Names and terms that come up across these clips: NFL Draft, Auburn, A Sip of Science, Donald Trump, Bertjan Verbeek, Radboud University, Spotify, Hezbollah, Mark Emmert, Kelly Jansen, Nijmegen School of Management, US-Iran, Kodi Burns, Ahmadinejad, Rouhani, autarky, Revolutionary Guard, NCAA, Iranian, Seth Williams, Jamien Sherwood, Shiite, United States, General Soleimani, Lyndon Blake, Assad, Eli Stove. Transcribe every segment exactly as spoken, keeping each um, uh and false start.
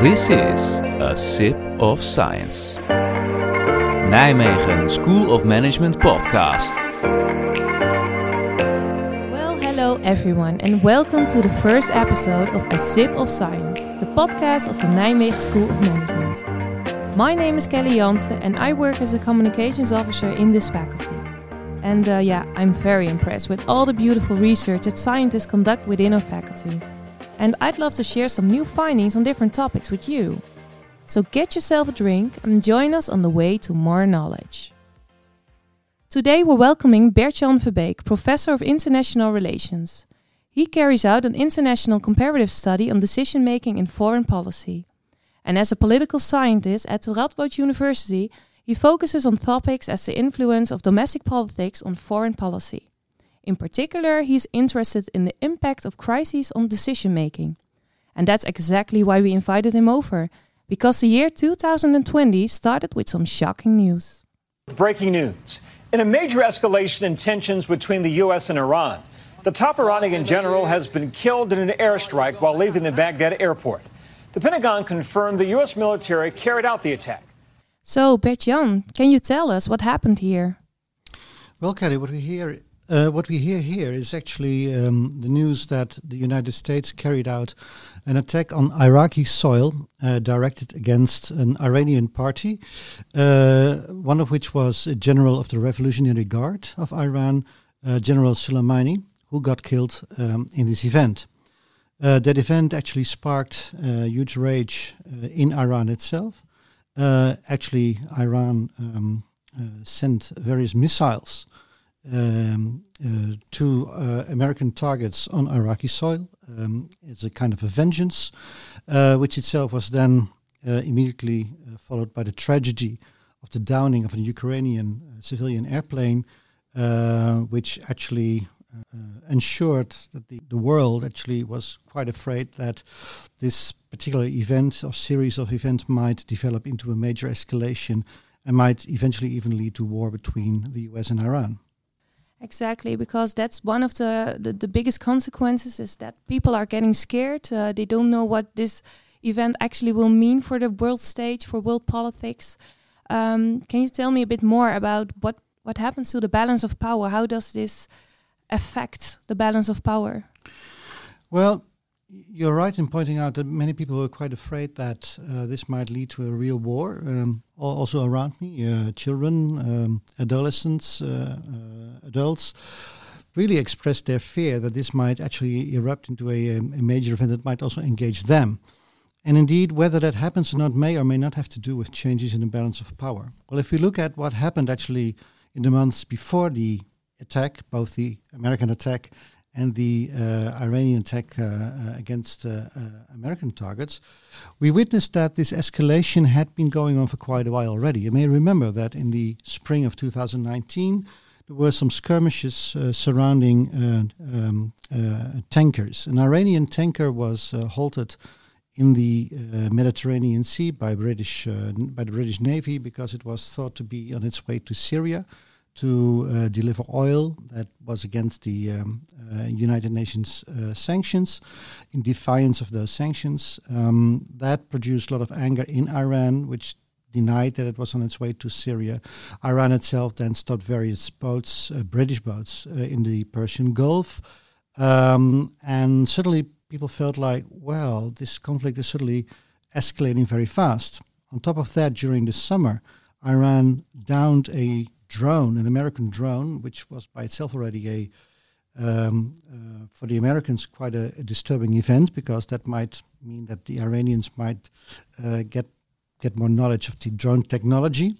This is A Sip of Science, Nijmegen School of Management podcast. Well, hello everyone and welcome to the first episode of A Sip of Science, the podcast of the Nijmegen School of Management. My name is Kelly Jansen and I work as a communications officer in this faculty. And uh, yeah, I'm very impressed with all the beautiful research that scientists conduct within our faculty. And I'd love to share some new findings on different topics with you. So get yourself a drink and join us on the way to more knowledge. Today we're welcoming Bertjan Verbeek, Professor of International Relations. He carries out an international comparative study on decision-making in foreign policy. And as a political scientist at Radboud University, he focuses on topics as the influence of domestic politics on foreign policy. In particular, he's interested in the impact of crises on decision-making. And that's exactly why we invited him over, because the year two thousand twenty started with some shocking news. Breaking news. In a major escalation in tensions between the U S and Iran, the top Iranian general has been killed in an airstrike while leaving the Baghdad airport. The Pentagon confirmed the U S military carried out the attack. So, Bertjan, can you tell us what happened here? Well, Kelly, what we hear uh, what we hear here is actually um, the news that the United States carried out an attack on Iraqi soil uh, directed against an Iranian party, uh, one of which was a general of the Revolutionary Guard of Iran, uh, General Soleimani, who got killed um, in this event. Uh, that event actually sparked uh, huge rage uh, in Iran itself. Uh, actually, Iran um, uh, sent various missiles um, uh, to uh, American targets on Iraqi soil. Um, it's a kind of a vengeance, uh, which itself was then uh, immediately uh, followed by the tragedy of the downing of a Ukrainian uh, civilian airplane, uh, which actually uh, ensured that the, the world actually was quite afraid that this particular event or series of events might develop into a major escalation and might eventually even lead to war between the U S and Iran. Exactly, because that's one of the, the, the biggest consequences is that people are getting scared. Uh, they don't know what this event actually will mean for the world stage, for world politics. Um, can you tell me a bit more about what, what happens to the balance of power? How does this affect the balance of power? Well, you're right in pointing out that many people were quite afraid that uh, this might lead to a real war. Um, also around me, uh, children, um, adolescents, uh, uh, adults, really expressed their fear that this might actually erupt into a, a major event that might also engage them. And indeed, whether that happens or not may or may not have to do with changes in the balance of power. Well, if we look at what happened actually in the months before the attack, both the American attack and the uh, Iranian attack uh, uh, against uh, uh, American targets, we witnessed that this escalation had been going on for quite a while already. You may remember that in the spring of two thousand nineteen, there were some skirmishes uh, surrounding uh, um, uh, tankers. An Iranian tanker was uh, halted in the uh, Mediterranean Sea by British uh, by the British Navy because it was thought to be on its way to Syria, to uh, deliver oil that was against the um, uh, United Nations uh, sanctions, in defiance of those sanctions. Um, that produced a lot of anger in Iran, which denied that it was on its way to Syria. Iran itself then stopped various boats, uh, British boats, uh, in the Persian Gulf. Um, and suddenly people felt like, well, this conflict is certainly escalating very fast. On top of that, during the summer, Iran downed a drone, an American drone, which was by itself already a um, uh, for the Americans quite a, a disturbing event, because that might mean that the Iranians might uh, get get more knowledge of the drone technology.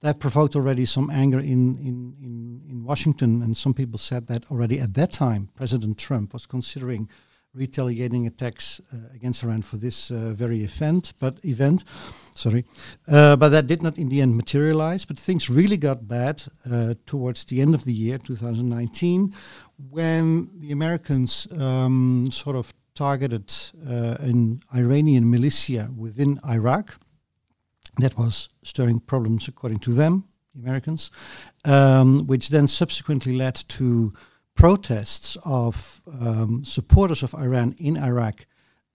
That provoked already some anger in, in, in, in Washington, and some people said that already at that time President Trump was considering retaliating attacks uh, against Iran for this uh, very event, but event, sorry, uh, but that did not in the end materialize. But things really got bad uh, towards the end of the year two thousand nineteen, when the Americans um, sort of targeted uh, an Iranian militia within Iraq that was stirring problems, according to them, the Americans, um, which then subsequently led to protests of um, supporters of Iran in Iraq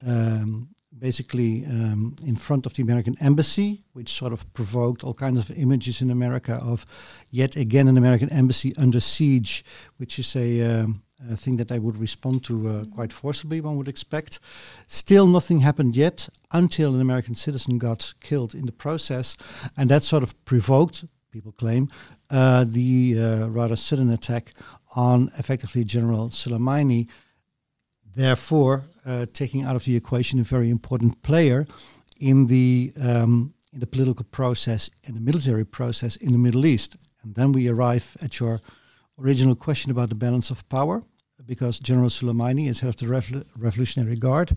um, basically um, in front of the American embassy, which sort of provoked all kinds of images in America of yet again an American embassy under siege, which is a, um, a thing that I would respond to uh, quite forcibly, one would expect. Still nothing happened yet until an American citizen got killed in the process, and that sort of provoked, people claim, uh, the uh, rather sudden attack on effectively General Soleimani, therefore uh, taking out of the equation a very important player in the um, in the political process and the military process in the Middle East. And then we arrive at your original question about the balance of power, because General Soleimani, as head of the Revol- Revolutionary Guard,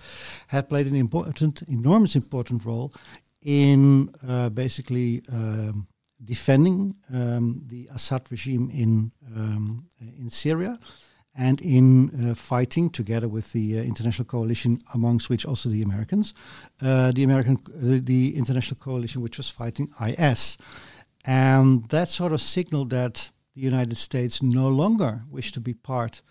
had played an important, enormous important role in uh, basically um, defending um, the Assad regime in um, in Syria, and in uh, fighting together with the uh, international coalition, amongst which also the Americans, uh, the American, uh, the international coalition which was fighting I S, and that sort of signaled that the United States no longer wished to be part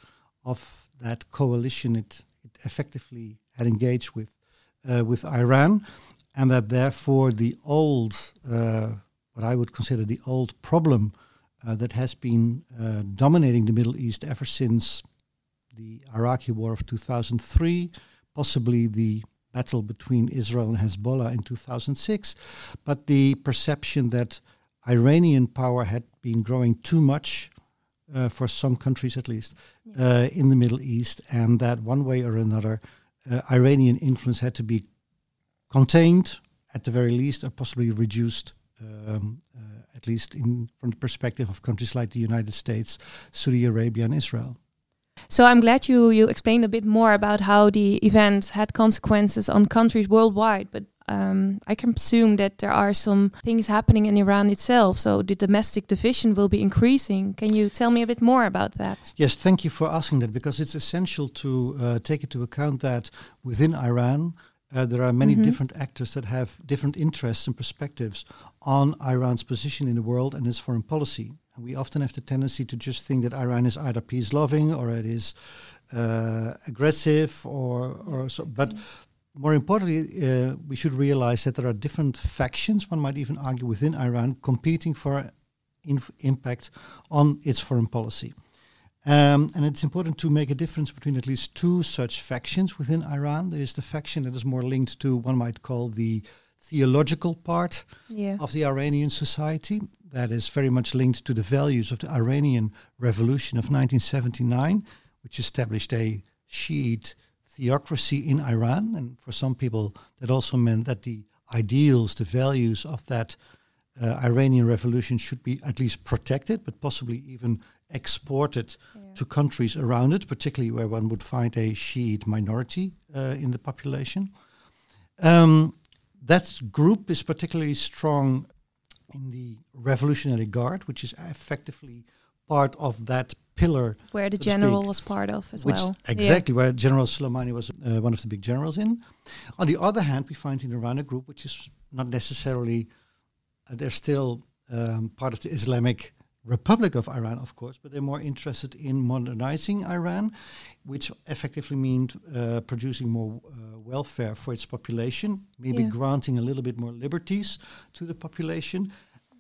of that coalition it, it effectively had engaged with uh, with Iran, and that therefore the old, uh, what I would consider the old problem, Uh, that has been uh, dominating the Middle East ever since the Iraqi war of two thousand three, possibly the battle between Israel and Hezbollah in two thousand six, but the perception that Iranian power had been growing too much, uh, for some countries at least, yeah. uh, in the Middle East, and that one way or another, uh, Iranian influence had to be contained, at the very least, or possibly reduced, Um, uh, at least in, from the perspective of countries like the United States, Saudi Arabia and Israel. So I'm glad you, you explained a bit more about how the event had consequences on countries worldwide, but um, I can presume that there are some things happening in Iran itself, so the domestic division will be increasing. Can you tell me a bit more about that? Yes, thank you for asking that, because it's essential to uh, take into account that within Iran, Uh, there are many mm-hmm. different actors that have different interests and perspectives on Iran's position in the world and its foreign policy. And we often have the tendency to just think that Iran is either peace-loving or it is uh, aggressive, or, or so. But more importantly, uh, we should realize that there are different factions, one might even argue within Iran, competing for inf- impact on its foreign policy. Um, and it's important to make a difference between at least two such factions within Iran. There is the faction that is more linked to, one might call, the theological part yeah. of the Iranian society, that is very much linked to the values of the Iranian Revolution of nineteen seventy-nine, which established a Shiite theocracy in Iran. And for some people, that also meant that the ideals, the values of that uh, Iranian Revolution should be at least protected, but possibly even exported yeah. to countries around it, particularly where one would find a Shiite minority uh, in the population. Um, that group is particularly strong in the Revolutionary Guard, which is effectively part of that pillar. Where the general speak, was part of as which well. Exactly, yeah. Where General Soleimani was uh, one of the big generals in. On the other hand, we find in Iran a group which is not necessarily, uh, they're still um, part of the Islamic Republic of Iran, of course, but they're more interested in modernizing Iran, which effectively means uh, producing more uh, welfare for its population, maybe yeah. granting a little bit more liberties to the population.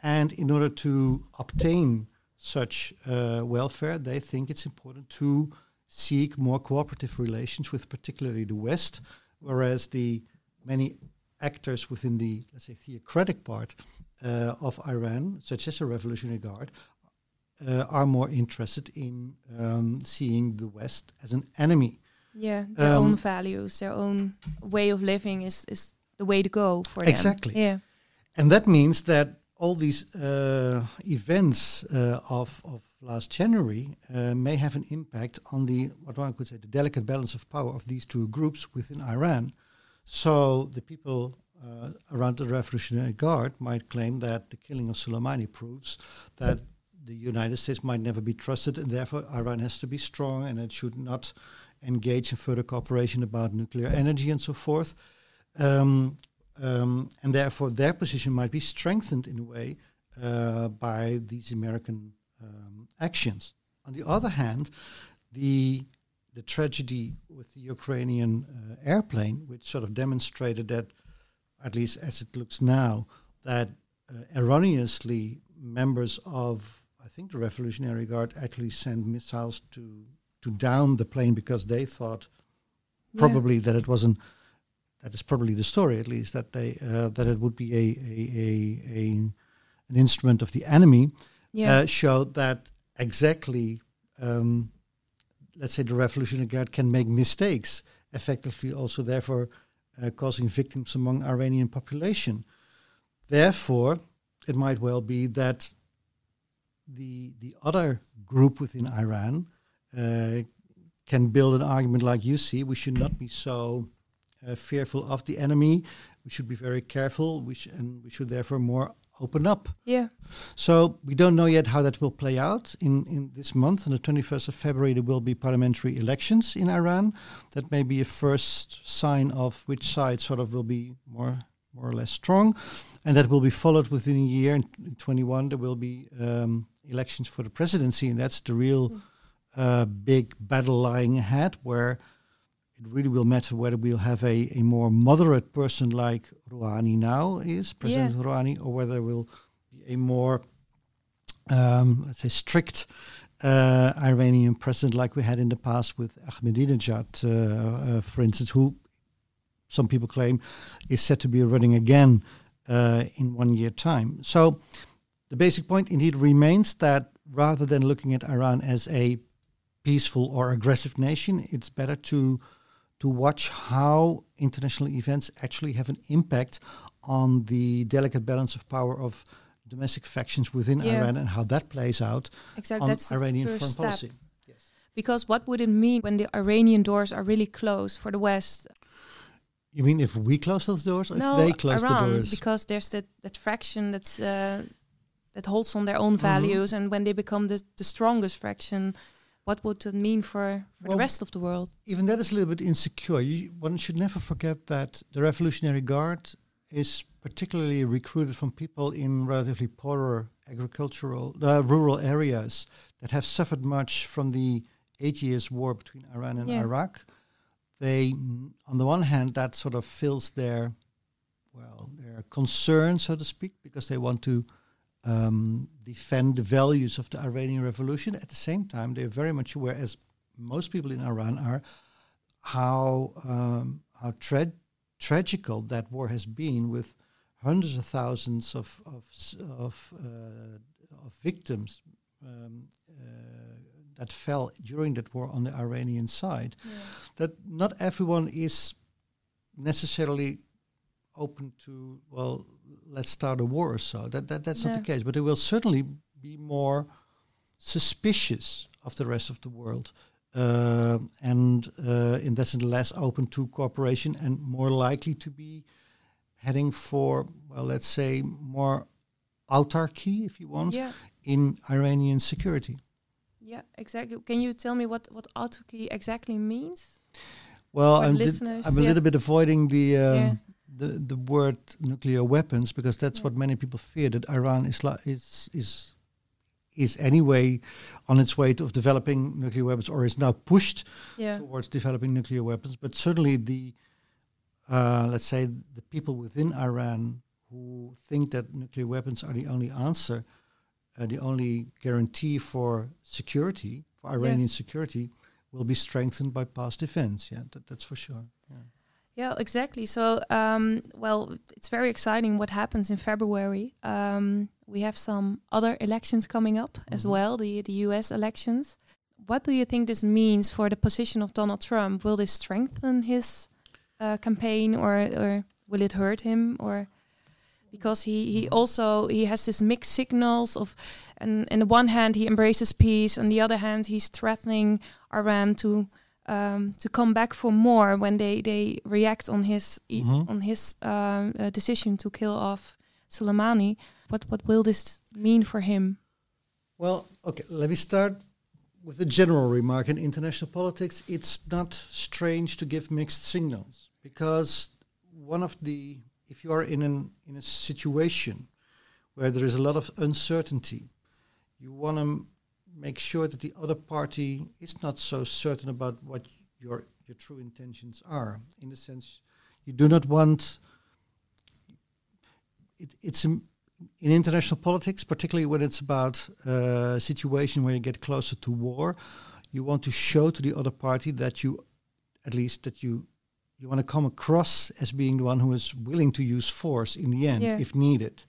And in order to obtain such uh, welfare, they think it's important to seek more cooperative relations with particularly the West, whereas the many actors within the, let's say, theocratic part uh, of Iran, such as the Revolutionary Guard, Uh, are more interested in um, seeing the West as an enemy. Yeah, their um, own values, their own way of living is, is the way to go for them. Exactly. Yeah. And that means that all these uh, events uh, of, of last January uh, may have an impact on the, what one could say, the delicate balance of power of these two groups within Iran. So the people uh, around the Revolutionary Guard might claim that the killing of Soleimani proves that the United States might never be trusted, and therefore Iran has to be strong and it should not engage in further cooperation about nuclear energy and so forth. Um, um, and therefore their position might be strengthened in a way uh, by these American um, actions. On the other hand, the the tragedy with the Ukrainian uh, airplane, which sort of demonstrated that, at least as it looks now, that uh, erroneously members of, I think, the Revolutionary Guard actually sent missiles to to down the plane because they thought probably yeah. that it wasn't. That is probably the story, at least, that they uh, that it would be a a, a, a an instrument of the enemy. Yeah. Uh, showed that exactly. Um, let's say the Revolutionary Guard can make mistakes, effectively also therefore uh, causing victims among Iranian population. Therefore, it might well be that the the other group within Iran uh, can build an argument like you see. We should not be so uh, fearful of the enemy. We should be very careful. We sh- and we should therefore more open up. Yeah. So we don't know yet how that will play out. In, in this month, on the twenty-first of February, there will be parliamentary elections in Iran. That may be a first sign of which side sort of will be more more or less strong. And that will be followed within a year. In twenty-one, there will be um, elections for the presidency. And that's the real mm. uh, big battle lying ahead, where it really will matter whether we'll have a, a more moderate person like Rouhani now is, President yeah. Rouhani, or whether we'll be a more, um, let's say, strict uh, Iranian president like we had in the past with Ahmadinejad, uh, uh, for instance, who some people claim is set to be running again uh, in one year time. So the basic point indeed remains that rather than looking at Iran as a peaceful or aggressive nation, it's better to to watch how international events actually have an impact on the delicate balance of power of domestic factions within yeah. Iran and how that plays out exactly. on That's Iranian foreign step. Policy. Yes. Because what would it mean when the Iranian doors are really closed for the West? You mean if we close those doors or no, if they close Iran, the doors? Because there's that, that fraction that's uh, that holds on their own values mm-hmm. and when they become the, the strongest fraction, what would it mean for, for well, the rest of the world? Even that is a little bit insecure. You, one should never forget that the Revolutionary Guard is particularly recruited from people in relatively poorer agricultural, uh, rural areas that have suffered much from the eight years war between Iran and yeah. Iraq. They, on the one hand, that sort of fills their, well, their concern, so to speak, because they want to Um, defend the values of the Iranian Revolution. At the same time, they're very much aware, as most people in Iran are, how um, how tra- tragical that war has been, with hundreds of thousands of of of, uh, of victims um, uh, that fell during that war on the Iranian side. Yeah. That not everyone is necessarily open to, well, let's start a war or so. That that that's no. not the case. But they will certainly be more suspicious of the rest of the world, uh, and uh, in that sense less open to cooperation, and more likely to be heading for, well, let's say more autarky, if you want, yeah. in Iranian security. Yeah, exactly. Can you tell me what what autarky exactly means? Well, I'm di- I'm a yeah. little bit avoiding the. Um, yeah. The, the word nuclear weapons, because that's yeah. what many people fear, that Iran is la- is is is anyway on its way to of developing nuclear weapons, or is now pushed yeah. towards developing nuclear weapons. But certainly the uh, let's say the people within Iran who think that nuclear weapons are the only answer, uh, the only guarantee for security, for Iranian yeah. security, will be strengthened by past events. Yeah, that, that's for sure. Yeah. Yeah, exactly. So, um, well, it's very exciting what happens in February. Um, we have some other elections coming up mm-hmm. as well, the, the U S elections. What do you think this means for the position of Donald Trump? Will this strengthen his uh, campaign, or, or will it hurt him? Or because he, he also he has this mixed signals of, and on the one hand he embraces peace, on the other hand he's threatening Iran to. Um, to come back for more when they, they react on his e- mm-hmm. on his uh, uh, decision to kill off Soleimani. What what will this mean for him? Well, okay, let me start with a general remark. In international politics, it's not strange to give mixed signals, because one of the if you are in an in a situation where there is a lot of uncertainty, you want to make sure that the other party is not so certain about what your your true intentions are. In the sense, you do not want it, it's in, in international politics, particularly when it's about uh, a situation where you get closer to war, you want to show to the other party that you, at least that you, you want to come across as being the one who is willing to use force in the end, yeah. if needed.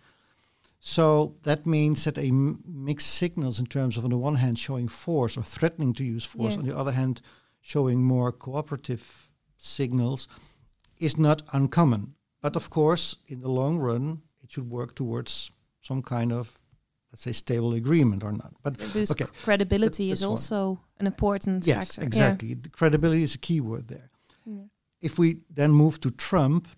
So that means that a m- mixed signals in terms of, on the one hand, showing force or threatening to use force, yeah. on the other hand, showing more cooperative signals, is not uncommon. But of course, in the long run, it should work towards some kind of, let's say, stable agreement or not. But so okay. credibility that, is also one. an important yes, factor. Yes, exactly. Yeah. The credibility is a key word there. Yeah. If we then move to Trump,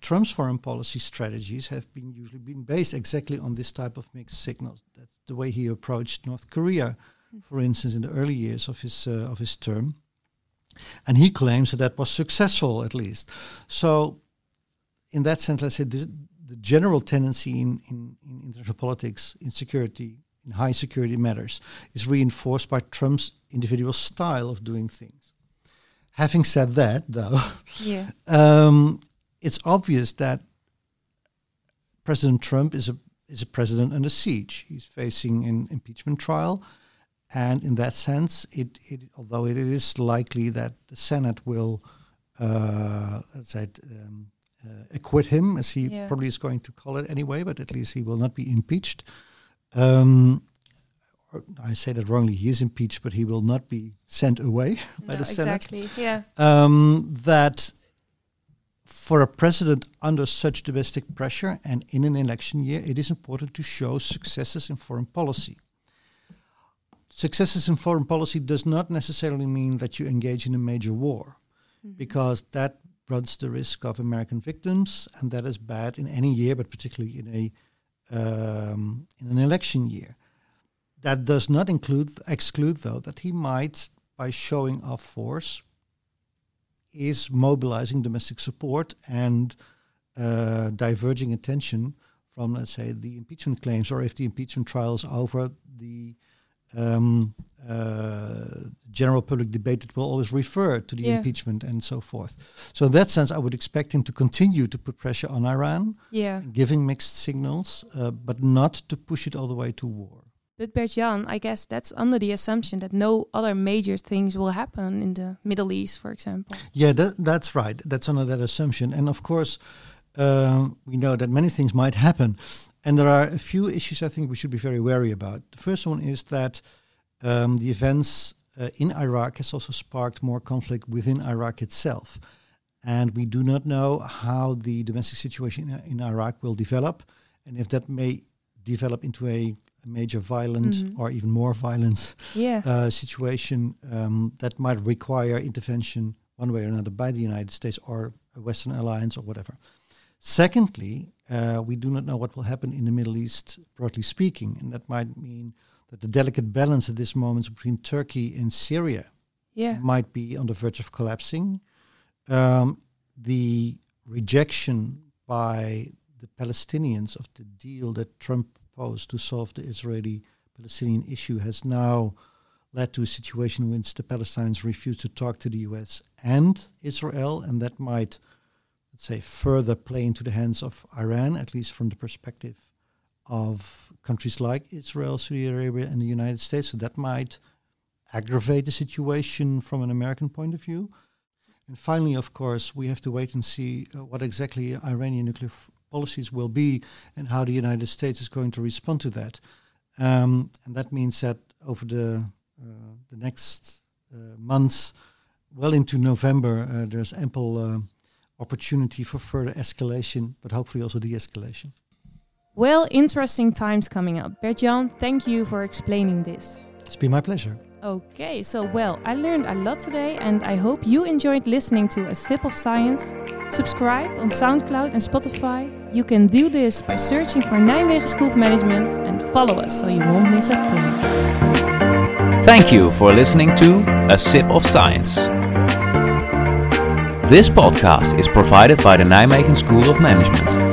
Trump's foreign policy strategies have been usually been based exactly on this type of mixed signals. That's the way he approached North Korea, mm. for instance, in the early years of his uh, of his term, and he claims that that was successful at least. So, in that sense, let's say this, the general tendency in, in, in international politics, in security, in high security matters, is reinforced by Trump's individual style of doing things. Having said that, though, yeah. um, it's obvious that President Trump is a is a president under siege. He's facing an impeachment trial, and in that sense, it, it although it is likely that the Senate will, uh, let's say, um, uh, acquit him, as he yeah. probably is going to call it anyway. But at least he will not be impeached. Um, I say that wrongly, he is impeached, but he will not be sent away by no, the Senate. Exactly, yeah. Um, that for a president under such domestic pressure and in an election year, it is important to show successes in foreign policy. Successes in foreign policy does not necessarily mean that you engage in a major war, mm-hmm. because that runs the risk of American victims, and that is bad in any year, but particularly in a um, in an election year. That does not include exclude, though, that he might, by showing off force, is mobilizing domestic support and uh, diverging attention from, let's say, the impeachment claims, or if the impeachment trial is over, the um, uh, general public debate that will always refer to the yeah. impeachment and so forth. So in that sense, I would expect him to continue to put pressure on Iran, yeah. giving mixed signals, uh, but not to push it all the way to war. But Bertjan, I guess that's under the assumption that no other major things will happen in the Middle East, for example. Yeah, that, that's right. That's under that assumption. And of course, uh, we know that many things might happen. And there are a few issues I think we should be very wary about. The first one is that um, the events uh, in Iraq has also sparked more conflict within Iraq itself. And we do not know how the domestic situation in, in Iraq will develop, and if that may develop into a major violent mm-hmm. or even more violence yeah. uh, situation um, that might require intervention one way or another by the United States or a Western alliance or whatever. Secondly, uh, we do not know what will happen in the Middle East, broadly speaking, and that might mean that the delicate balance at this moment between Turkey and Syria yeah. might be on the verge of collapsing. Um, the rejection by the Palestinians of the deal that Trump to solve the Israeli-Palestinian issue has now led to a situation in which the Palestinians refuse to talk to the U S and Israel, and that might, let's say, further play into the hands of Iran, at least from the perspective of countries like Israel, Saudi Arabia, and the United States. So that might aggravate the situation from an American point of view. And finally, of course, we have to wait and see uh, what exactly Iranian nuclear f- policies will be and how the United States is going to respond to that. Um, and that means that over the uh, the next uh, months, well into November, uh, there's ample uh, opportunity for further escalation, but hopefully also de-escalation. Well, interesting times coming up. Bertjan, thank you for explaining this. It's been my pleasure. Okay, so well, I learned a lot today, and I hope you enjoyed listening to A Sip of Science. Subscribe on SoundCloud and Spotify. You can do this by searching for Nijmegen School of Management, and follow us so you won't miss a thing. Thank you for listening to A Sip of Science. This podcast is provided by the Nijmegen School of Management.